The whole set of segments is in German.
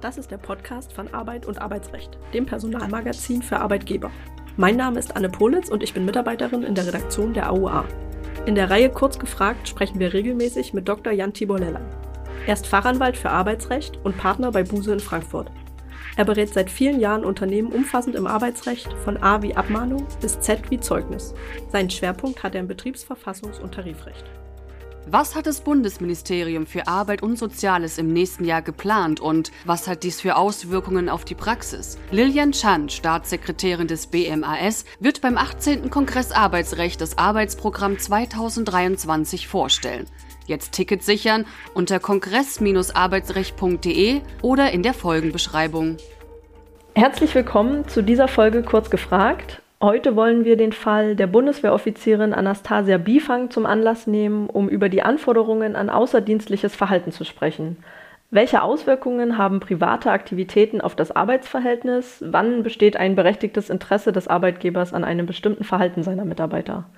Das ist der Podcast von Arbeit und Arbeitsrecht, dem Personalmagazin für Arbeitgeber. Mein Name ist Anne Pollitz und ich bin Mitarbeiterin in der Redaktion der AUA. In der Reihe Kurz gefragt sprechen wir regelmäßig mit Dr. Jan-Tibor Lellan. Er ist Fachanwalt für Arbeitsrecht und Partner bei Buse in Frankfurt. Er berät seit vielen Jahren Unternehmen umfassend im Arbeitsrecht, von A wie Abmahnung bis Z wie Zeugnis. Seinen Schwerpunkt hat er im Betriebsverfassungs- und Tarifrecht. Was hat das Bundesministerium für Arbeit und Soziales im nächsten Jahr geplant und was hat dies für Auswirkungen auf die Praxis? Lilian Chan, Staatssekretärin des BMAS, wird beim 18. Kongress Arbeitsrecht das Arbeitsprogramm 2023 vorstellen. Jetzt Tickets sichern unter kongress-arbeitsrecht.de oder in der Folgenbeschreibung. Herzlich willkommen zu dieser Folge Kurz gefragt. Heute wollen wir den Fall der Bundeswehroffizierin Anastasia Biefang zum Anlass nehmen, um über die Anforderungen an außerdienstliches Verhalten zu sprechen. Welche Auswirkungen haben private Aktivitäten auf das Arbeitsverhältnis? Wann besteht ein berechtigtes Interesse des Arbeitgebers an einem bestimmten Verhalten seiner Mitarbeiter?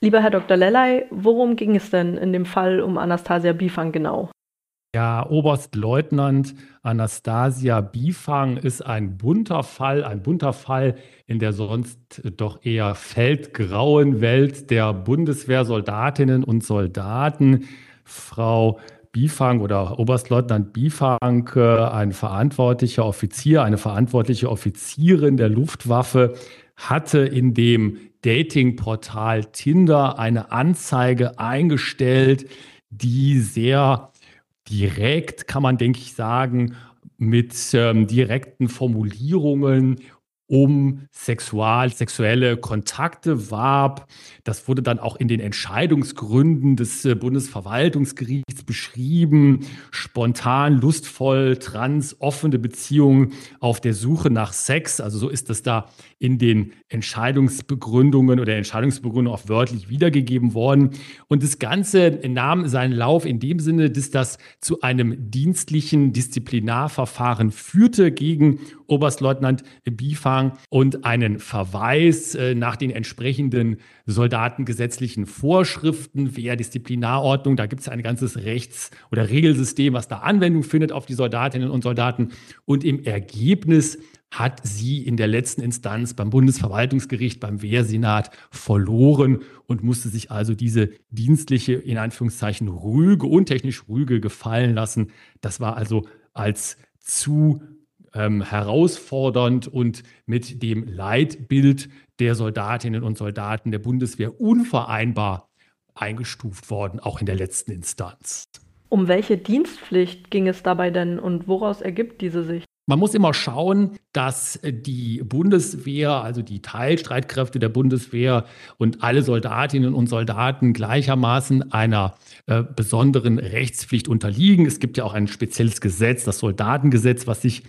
Lieber Herr Dr. Lellan, worum ging es denn in dem Fall um Anastasia Biefang genau? Ja, Oberstleutnant Anastasia Biefang ist ein bunter Fall in der sonst doch eher feldgrauen Welt der Bundeswehrsoldatinnen und Soldaten. Frau Biefang oder Oberstleutnant Biefang, ein verantwortlicher Offizier, eine verantwortliche Offizierin der Luftwaffe, hatte in dem Datingportal Tinder eine Anzeige eingestellt, die sehr direkt, kann man, denke ich, sagen, mit direkten Formulierungen um sexuelle Kontakte warb. Das wurde dann auch in den Entscheidungsgründen des Bundesverwaltungsgerichts beschrieben. Spontan, lustvoll, trans, offene Beziehungen auf der Suche nach Sex. Also so ist das da in den Entscheidungsbegründungen auch wörtlich wiedergegeben worden. Und das Ganze nahm seinen Lauf in dem Sinne, dass das zu einem dienstlichen Disziplinarverfahren führte gegen Oberstleutnant Biefang und einen Verweis nach den entsprechenden soldatengesetzlichen Vorschriften, Wehrdisziplinarordnung. Da gibt es ein ganzes Rechts- oder Regelsystem, was da Anwendung findet auf die Soldatinnen und Soldaten. Und im Ergebnis hat sie in der letzten Instanz beim Bundesverwaltungsgericht, beim Wehrsenat verloren und musste sich also diese dienstliche, in Anführungszeichen, Rüge, untechnisch Rüge gefallen lassen. Das war also als zu herausfordernd und mit dem Leitbild der Soldatinnen und Soldaten der Bundeswehr unvereinbar eingestuft worden, auch in der letzten Instanz. Um welche Dienstpflicht ging es dabei denn und woraus ergibt diese sich? Man muss immer schauen, dass die Bundeswehr, also die Teilstreitkräfte der Bundeswehr und alle Soldatinnen und Soldaten gleichermaßen einer besonderen Rechtspflicht unterliegen. Es gibt ja auch ein spezielles Gesetz, das Soldatengesetz, was sich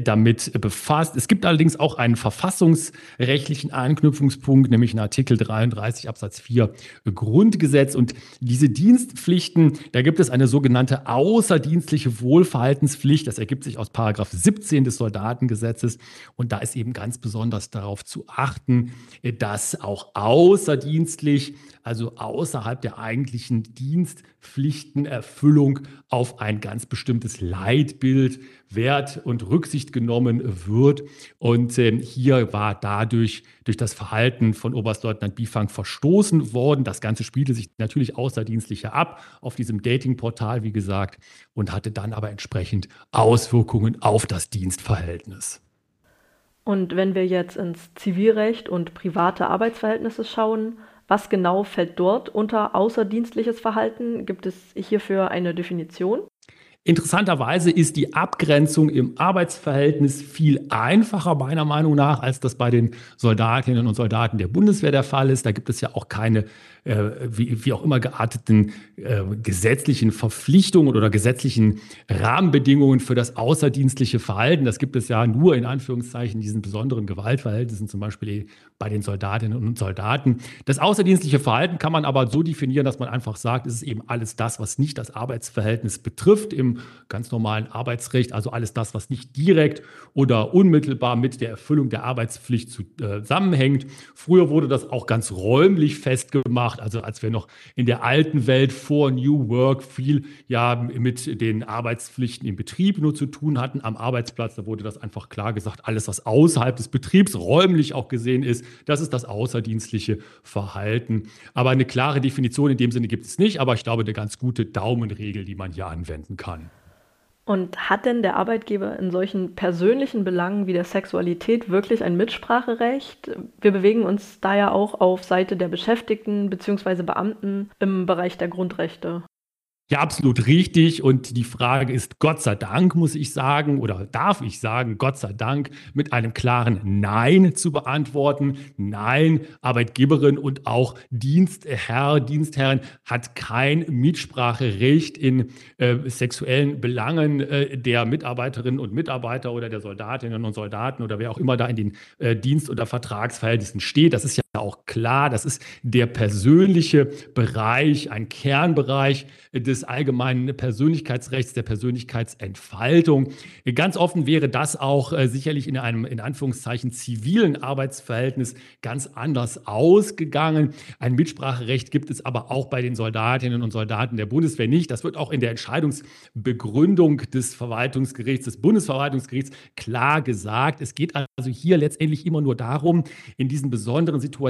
damit befasst. Es gibt allerdings auch einen verfassungsrechtlichen Anknüpfungspunkt, nämlich in Artikel 33 Absatz 4 Grundgesetz. Und diese Dienstpflichten, da gibt es eine sogenannte außerdienstliche Wohlverhaltenspflicht. Das ergibt sich aus Paragraph 17 des Soldatengesetzes. Und da ist eben ganz besonders darauf zu achten, dass auch außerdienstlich, also außerhalb der eigentlichen Dienstpflichtenserfüllung, auf ein ganz bestimmtes Leitbild Wert und Rücksicht genommen wird. Und hier war dadurch durch das Verhalten von Oberstleutnant Biefang verstoßen worden. Das Ganze spielte sich natürlich außerdienstlicher ab auf diesem Datingportal, wie gesagt, und hatte dann aber entsprechend Auswirkungen auf das Dienstverhältnis. Und wenn wir jetzt ins Zivilrecht und private Arbeitsverhältnisse schauen, was genau fällt dort unter außerdienstliches Verhalten? Gibt es hierfür eine Definition? Interessanterweise ist die Abgrenzung im Arbeitsverhältnis viel einfacher, meiner Meinung nach, als das bei den Soldatinnen und Soldaten der Bundeswehr der Fall ist. Da gibt es ja auch keine, wie auch immer gearteten, gesetzlichen Verpflichtungen oder gesetzlichen Rahmenbedingungen für das außerdienstliche Verhalten. Das gibt es ja nur in Anführungszeichen diesen besonderen Gewaltverhältnissen, zum Beispiel bei den Soldatinnen und Soldaten. Das außerdienstliche Verhalten kann man aber so definieren, dass man einfach sagt, es ist eben alles das, was nicht das Arbeitsverhältnis betrifft im dem ganz normalen Arbeitsrecht, also alles das, was nicht direkt oder unmittelbar mit der Erfüllung der Arbeitspflicht zusammenhängt. Früher wurde das auch ganz räumlich festgemacht, also als wir noch in der alten Welt vor New Work viel ja mit den Arbeitspflichten im Betrieb nur zu tun hatten, am Arbeitsplatz, da wurde das einfach klar gesagt, alles, was außerhalb des Betriebs räumlich auch gesehen ist das außerdienstliche Verhalten. Aber eine klare Definition in dem Sinne gibt es nicht, aber ich glaube, eine ganz gute Daumenregel, die man hier anwenden kann. Und hat denn der Arbeitgeber in solchen persönlichen Belangen wie der Sexualität wirklich ein Mitspracherecht? Wir bewegen uns da ja auch auf Seite der Beschäftigten bzw. Beamten im Bereich der Grundrechte. Ja, absolut richtig. Und die Frage ist, Gott sei Dank, muss ich sagen, oder darf ich sagen, Gott sei Dank, mit einem klaren Nein zu beantworten. Nein, Arbeitgeberin und auch Dienstherrin hat kein Mitspracherecht in sexuellen Belangen der Mitarbeiterinnen und Mitarbeiter oder der Soldatinnen und Soldaten oder wer auch immer da in den Dienst- oder Vertragsverhältnissen steht. Das ist ja auch klar, das ist der persönliche Bereich, ein Kernbereich des allgemeinen Persönlichkeitsrechts, der Persönlichkeitsentfaltung. Ganz offen wäre das auch sicherlich in einem, in Anführungszeichen, zivilen Arbeitsverhältnis ganz anders ausgegangen. Ein Mitspracherecht gibt es aber auch bei den Soldatinnen und Soldaten der Bundeswehr nicht. Das wird auch in der Entscheidungsbegründung des Verwaltungsgerichts, des Bundesverwaltungsgerichts klar gesagt. Es geht also hier letztendlich immer nur darum, in diesen besonderen Situationen,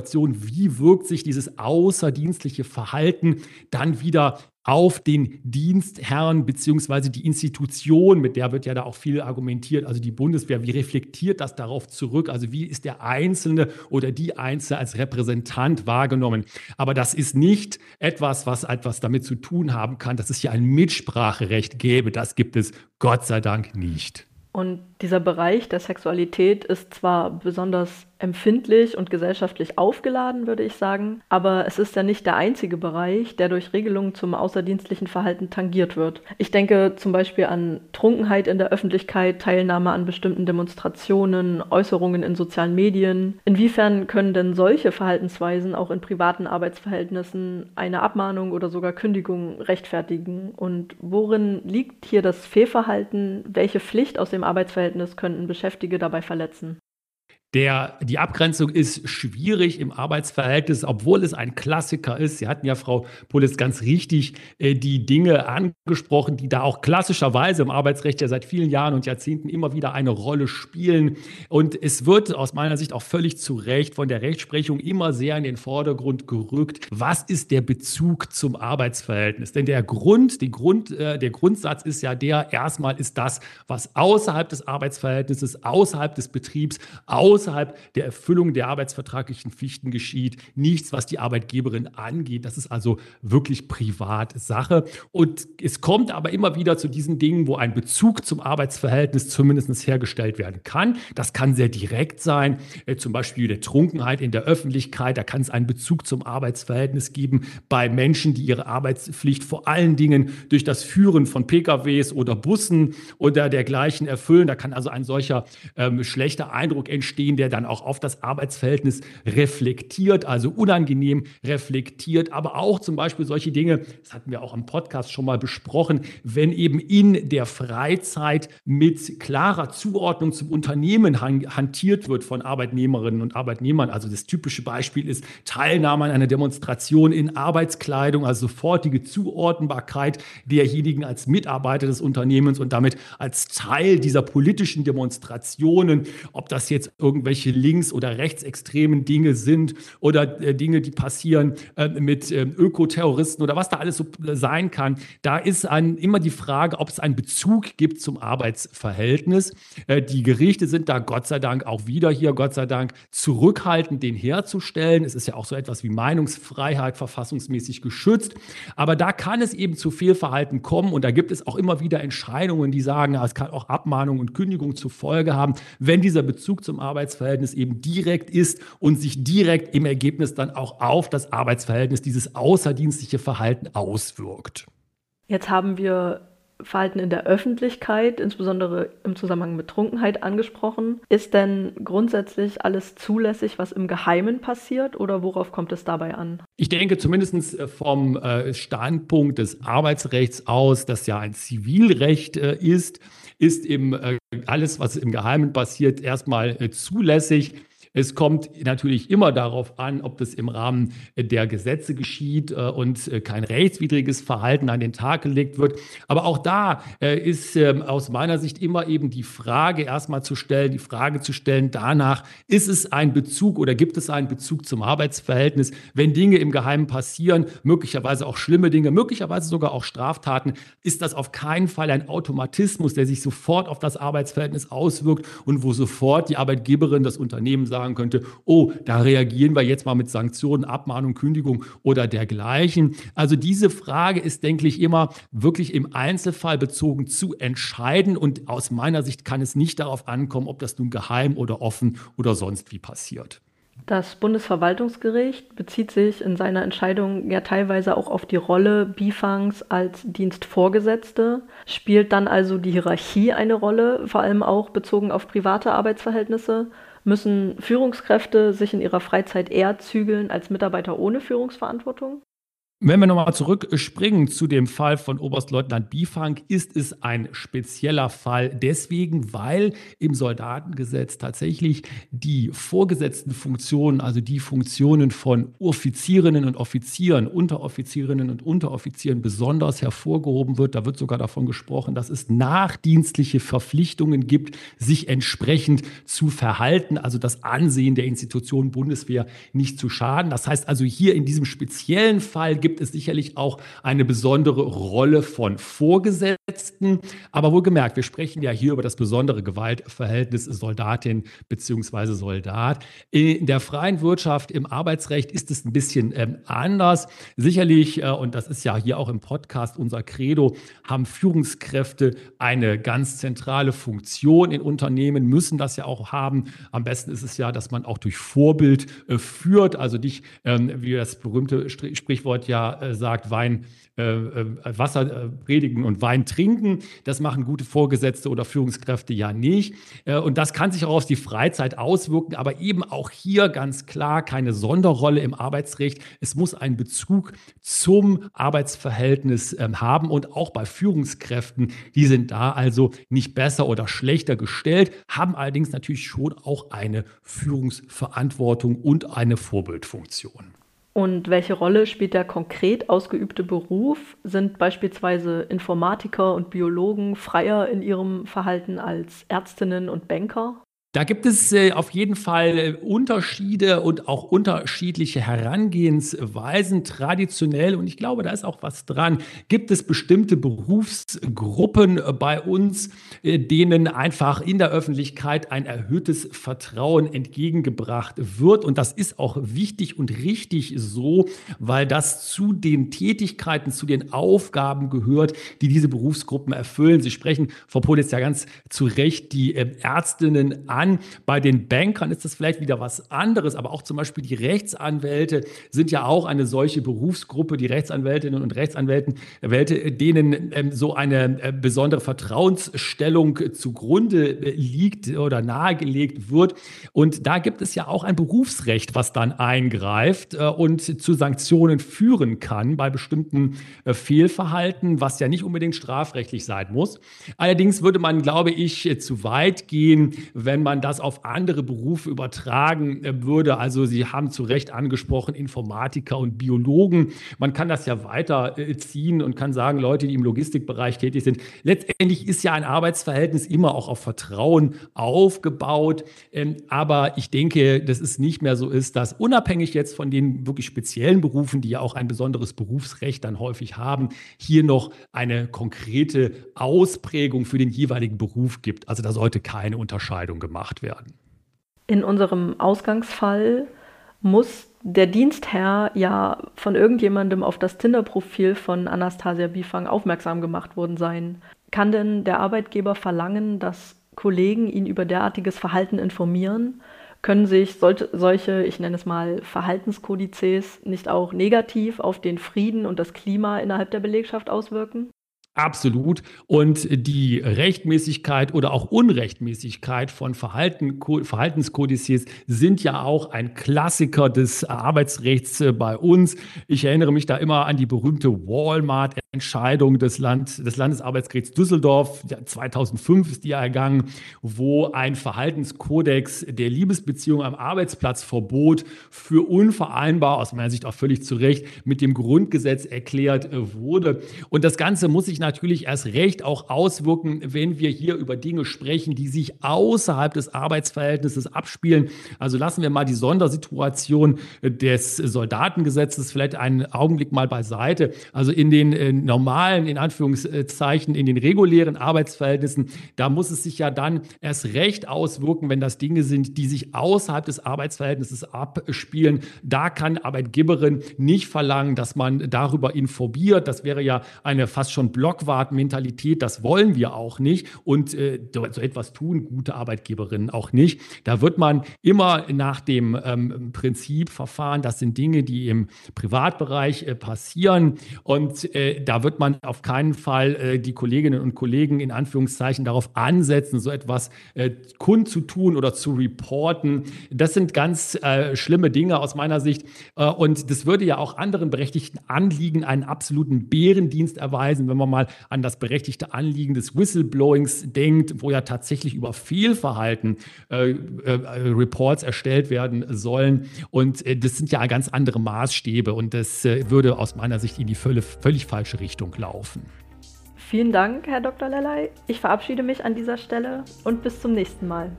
wie wirkt sich dieses außerdienstliche Verhalten dann wieder auf den Dienstherrn bzw. die Institution, mit der wird ja da auch viel argumentiert, also die Bundeswehr, wie reflektiert das darauf zurück? Also wie ist der Einzelne oder die Einzelne als Repräsentant wahrgenommen? Aber das ist nicht etwas, was etwas damit zu tun haben kann, dass es hier ein Mitspracherecht gäbe. Das gibt es Gott sei Dank nicht. Und dieser Bereich der Sexualität ist zwar besonders empfindlich und gesellschaftlich aufgeladen, würde ich sagen, aber es ist ja nicht der einzige Bereich, der durch Regelungen zum außerdienstlichen Verhalten tangiert wird. Ich denke zum Beispiel an Trunkenheit in der Öffentlichkeit, Teilnahme an bestimmten Demonstrationen, Äußerungen in sozialen Medien. Inwiefern können denn solche Verhaltensweisen auch in privaten Arbeitsverhältnissen eine Abmahnung oder sogar Kündigung rechtfertigen? Und worin liegt hier das Fehlverhalten? Welche Pflicht aus dem Arbeitsverhältnis könnten Beschäftigte dabei verletzen? Die Abgrenzung ist schwierig im Arbeitsverhältnis, obwohl es ein Klassiker ist. Sie hatten ja, Frau Pollitz, ganz richtig die Dinge angesprochen, die da auch klassischerweise im Arbeitsrecht ja seit vielen Jahren und Jahrzehnten immer wieder eine Rolle spielen. Und es wird aus meiner Sicht auch völlig zu Recht von der Rechtsprechung immer sehr in den Vordergrund gerückt. Was ist der Bezug zum Arbeitsverhältnis? Denn der Grundsatz ist ja der, erstmal ist das, was außerhalb des Arbeitsverhältnisses, außerhalb des Betriebs, außerhalb der Erfüllung der arbeitsvertraglichen Pflichten geschieht, nichts, was die Arbeitgeberin angeht. Das ist also wirklich Privatsache. Und es kommt aber immer wieder zu diesen Dingen, wo ein Bezug zum Arbeitsverhältnis zumindest hergestellt werden kann. Das kann sehr direkt sein, zum Beispiel der Trunkenheit in der Öffentlichkeit. Da kann es einen Bezug zum Arbeitsverhältnis geben bei Menschen, die ihre Arbeitspflicht vor allen Dingen durch das Führen von PKWs oder Bussen oder dergleichen erfüllen. Da kann also ein solcher schlechter Eindruck entstehen, der dann auch auf das Arbeitsverhältnis reflektiert, also unangenehm reflektiert, aber auch zum Beispiel solche Dinge, das hatten wir auch im Podcast schon mal besprochen, wenn eben in der Freizeit mit klarer Zuordnung zum Unternehmen hantiert wird von Arbeitnehmerinnen und Arbeitnehmern. Also das typische Beispiel ist Teilnahme an einer Demonstration in Arbeitskleidung, also sofortige Zuordnbarkeit derjenigen als Mitarbeiter des Unternehmens und damit als Teil dieser politischen Demonstrationen, ob das jetzt irgendwelche links- oder rechtsextremen Dinge sind oder Dinge, die passieren mit Ökoterroristen oder was da alles so sein kann. Da ist immer die Frage, ob es einen Bezug gibt zum Arbeitsverhältnis. Die Gerichte sind da Gott sei Dank auch wieder hier, Gott sei Dank, zurückhaltend, den herzustellen. Es ist ja auch so etwas wie Meinungsfreiheit verfassungsmäßig geschützt. Aber da kann es eben zu Fehlverhalten kommen und da gibt es auch immer wieder Entscheidungen, die sagen, es kann auch Abmahnung und Kündigung zur Folge haben, wenn dieser Bezug zum Arbeitsverhältnis eben direkt ist und sich direkt im Ergebnis dann auch auf das Arbeitsverhältnis, dieses außerdienstliche Verhalten auswirkt. Jetzt haben wir Verhalten in der Öffentlichkeit, insbesondere im Zusammenhang mit Trunkenheit, angesprochen. Ist denn grundsätzlich alles zulässig, was im Geheimen passiert, oder worauf kommt es dabei an? Ich denke zumindest vom Standpunkt des Arbeitsrechts aus, das ja ein Zivilrecht ist, ist alles, was im Geheimen passiert, erstmal zulässig. Es kommt natürlich immer darauf an, ob das im Rahmen der Gesetze geschieht und kein rechtswidriges Verhalten an den Tag gelegt wird. Aber auch da ist aus meiner Sicht immer eben die Frage erstmal zu stellen, danach, ist es ein Bezug oder gibt es einen Bezug zum Arbeitsverhältnis, wenn Dinge im Geheimen passieren, möglicherweise auch schlimme Dinge, möglicherweise sogar auch Straftaten, ist das auf keinen Fall ein Automatismus, der sich sofort auf das Arbeitsverhältnis auswirkt und wo sofort die Arbeitgeberin, das Unternehmen sagt, könnte, oh, da reagieren wir jetzt mal mit Sanktionen, Abmahnung, Kündigung oder dergleichen. Also diese Frage ist, denke ich, immer wirklich im Einzelfall bezogen zu entscheiden und aus meiner Sicht kann es nicht darauf ankommen, ob das nun geheim oder offen oder sonst wie passiert. Das Bundesverwaltungsgericht bezieht sich in seiner Entscheidung ja teilweise auch auf die Rolle Biefangs als Dienstvorgesetzte. Spielt dann also die Hierarchie eine Rolle, vor allem auch bezogen auf private Arbeitsverhältnisse? Müssen Führungskräfte sich in ihrer Freizeit eher zügeln als Mitarbeiter ohne Führungsverantwortung? Wenn wir nochmal zurückspringen zu dem Fall von Oberstleutnant Biefang, ist es ein spezieller Fall deswegen, weil im Soldatengesetz tatsächlich die vorgesetzten Funktionen, also die Funktionen von Offizierinnen und Offizieren, Unteroffizierinnen und Unteroffizieren besonders hervorgehoben wird. Da wird sogar davon gesprochen, dass es nachdienstliche Verpflichtungen gibt, sich entsprechend zu verhalten, also das Ansehen der Institution Bundeswehr nicht zu schaden. Das heißt also hier in diesem speziellen Fall gibt es sicherlich auch eine besondere Rolle von Vorgesetzten. Aber wohlgemerkt, wir sprechen ja hier über das besondere Gewaltverhältnis Soldatin bzw. Soldat. In der freien Wirtschaft, im Arbeitsrecht ist es ein bisschen anders. Sicherlich, und das ist ja hier auch im Podcast unser Credo, haben Führungskräfte eine ganz zentrale Funktion in Unternehmen, müssen das ja auch haben. Am besten ist es ja, dass man auch durch Vorbild führt, also nicht, wie das berühmte Sprichwort sagt, Wein, Wasser predigen und Wein trinken. Das machen gute Vorgesetzte oder Führungskräfte ja nicht. Und das kann sich auch auf die Freizeit auswirken, aber eben auch hier ganz klar keine Sonderrolle im Arbeitsrecht. Es muss einen Bezug zum Arbeitsverhältnis haben und auch bei Führungskräften, die sind da also nicht besser oder schlechter gestellt, haben allerdings natürlich schon auch eine Führungsverantwortung und eine Vorbildfunktion. Und welche Rolle spielt der konkret ausgeübte Beruf? Sind beispielsweise Informatiker und Biologen freier in ihrem Verhalten als Ärztinnen und Banker? Da gibt es auf jeden Fall Unterschiede und auch unterschiedliche Herangehensweisen. Traditionell, und ich glaube, da ist auch was dran, gibt es bestimmte Berufsgruppen bei uns, denen einfach in der Öffentlichkeit ein erhöhtes Vertrauen entgegengebracht wird. Und das ist auch wichtig und richtig so, weil das zu den Tätigkeiten, zu den Aufgaben gehört, die diese Berufsgruppen erfüllen. Sie sprechen, Frau Pollitz, ja ganz zu Recht die Ärztinnen an. Bei den Bankern ist das vielleicht wieder was anderes, aber auch zum Beispiel die Rechtsanwälte sind ja auch eine solche Berufsgruppe, die Rechtsanwältinnen und Rechtsanwälte, denen so eine besondere Vertrauensstellung zugrunde liegt oder nahegelegt wird. Und da gibt es ja auch ein Berufsrecht, was dann eingreift und zu Sanktionen führen kann bei bestimmten Fehlverhalten, was ja nicht unbedingt strafrechtlich sein muss. Allerdings würde man, glaube ich, zu weit gehen, wenn man das auf andere Berufe übertragen würde. Also Sie haben zu Recht angesprochen, Informatiker und Biologen. Man kann das ja weiterziehen und kann sagen, Leute, die im Logistikbereich tätig sind. Letztendlich ist ja ein Arbeitsverhältnis immer auch auf Vertrauen aufgebaut. Aber ich denke, dass es nicht mehr so ist, dass unabhängig jetzt von den wirklich speziellen Berufen, die ja auch ein besonderes Berufsrecht dann häufig haben, hier noch eine konkrete Ausprägung für den jeweiligen Beruf gibt. Also da sollte keine Unterscheidung gemacht werden. In unserem Ausgangsfall muss der Dienstherr ja von irgendjemandem auf das Tinder-Profil von Anastasia Biefang aufmerksam gemacht worden sein. Kann denn der Arbeitgeber verlangen, dass Kollegen ihn über derartiges Verhalten informieren? Können sich solche, ich nenne es mal, Verhaltenskodizes nicht auch negativ auf den Frieden und das Klima innerhalb der Belegschaft auswirken? Absolut. Und die Rechtmäßigkeit oder auch Unrechtmäßigkeit von Verhaltenskodizes sind ja auch ein Klassiker des Arbeitsrechts bei uns. Ich erinnere mich da immer an die berühmte Walmart-Entscheidung des Landesarbeitsgerichts Düsseldorf. 2005 ist die ergangen, wo ein Verhaltenskodex der Liebesbeziehung am Arbeitsplatz verbot, für unvereinbar, aus meiner Sicht auch völlig zu Recht, mit dem Grundgesetz erklärt wurde. Und das Ganze muss sich natürlich erst recht auch auswirken, wenn wir hier über Dinge sprechen, die sich außerhalb des Arbeitsverhältnisses abspielen. Also lassen wir mal die Sondersituation des Soldatengesetzes vielleicht einen Augenblick mal beiseite. Also in den normalen, in Anführungszeichen, in den regulären Arbeitsverhältnissen, da muss es sich ja dann erst recht auswirken, wenn das Dinge sind, die sich außerhalb des Arbeitsverhältnisses abspielen. Da kann Arbeitgeberin nicht verlangen, dass man darüber informiert. Das wäre ja eine fast schon Blockwart-Mentalität, das wollen wir auch nicht. Und so etwas tun gute Arbeitgeberinnen auch nicht. Da wird man immer nach dem Prinzip verfahren, das sind Dinge, die im Privatbereich passieren. Und da wird man auf keinen Fall die Kolleginnen und Kollegen in Anführungszeichen darauf ansetzen, so etwas kundzutun oder zu reporten. Das sind ganz schlimme Dinge aus meiner Sicht. Und das würde ja auch anderen berechtigten Anliegen einen absoluten Bärendienst erweisen, wenn man mal an das berechtigte Anliegen des Whistleblowings denkt, wo ja tatsächlich über Fehlverhalten Reports erstellt werden sollen. Und das sind ja ganz andere Maßstäbe und das würde aus meiner Sicht in die völlig falsche Richtung laufen. Vielen Dank, Herr Dr. Lellan. Ich verabschiede mich an dieser Stelle und bis zum nächsten Mal.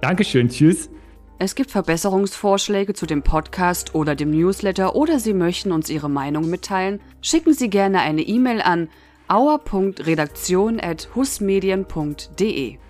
Dankeschön, tschüss. Es gibt Verbesserungsvorschläge zu dem Podcast oder dem Newsletter oder Sie möchten uns Ihre Meinung mitteilen? Schicken Sie gerne eine E-Mail an auer.redaktion@husmedien.de.